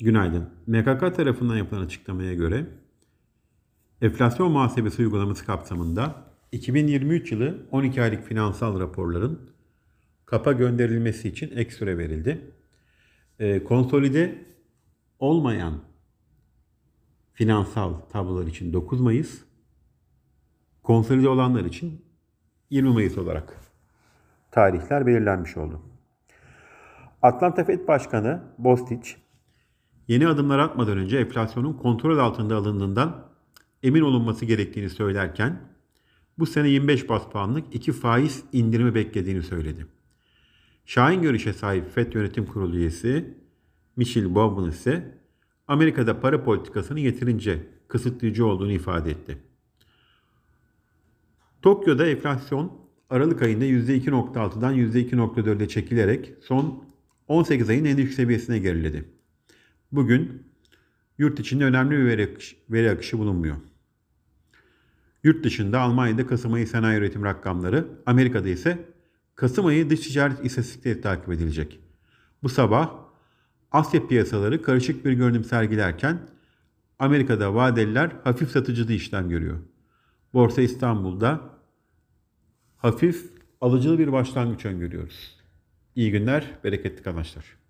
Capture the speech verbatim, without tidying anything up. Günaydın. M K K tarafından yapılan açıklamaya göre enflasyon muhasebesi uygulaması kapsamında iki bin yirmi üç yılı on iki aylık finansal raporların K A P'a gönderilmesi için ek süre verildi. E, konsolide olmayan finansal tablolar için dokuz Mayıs, konsolide olanlar için yirmi Mayıs olarak tarihler belirlenmiş oldu. Atlanta Fed Başkanı Bostiç, yeni adımlar atmadan önce enflasyonun kontrol altında alındığından emin olunması gerektiğini söylerken, bu sene yirmi beş baz puanlık iki faiz indirimi beklediğini söyledi. Şahin görüşe sahip F E D Yönetim Kurulu üyesi Michelle Bowman ise Amerika'da para politikasının yeterince kısıtlayıcı olduğunu ifade etti. Tokyo'da enflasyon Aralık ayında yüzde iki virgül altıdan yüzde iki virgül dörde çekilerek son on sekiz ayın en düşük seviyesine geriledi. Bugün yurt içinde önemli bir veri akışı, veri akışı bulunmuyor. Yurt dışında Almanya'da Kasım ayı sanayi üretim rakamları, Amerika'da ise Kasım ayı dış ticaret istatistikleri takip edilecek. Bu sabah Asya piyasaları karışık bir görünüm sergilerken Amerika'da vadeliler hafif satıcılı işlem görüyor. Borsa İstanbul'da hafif alıcılı bir başlangıç öngörüyoruz. İyi günler, bereketli kazançlar.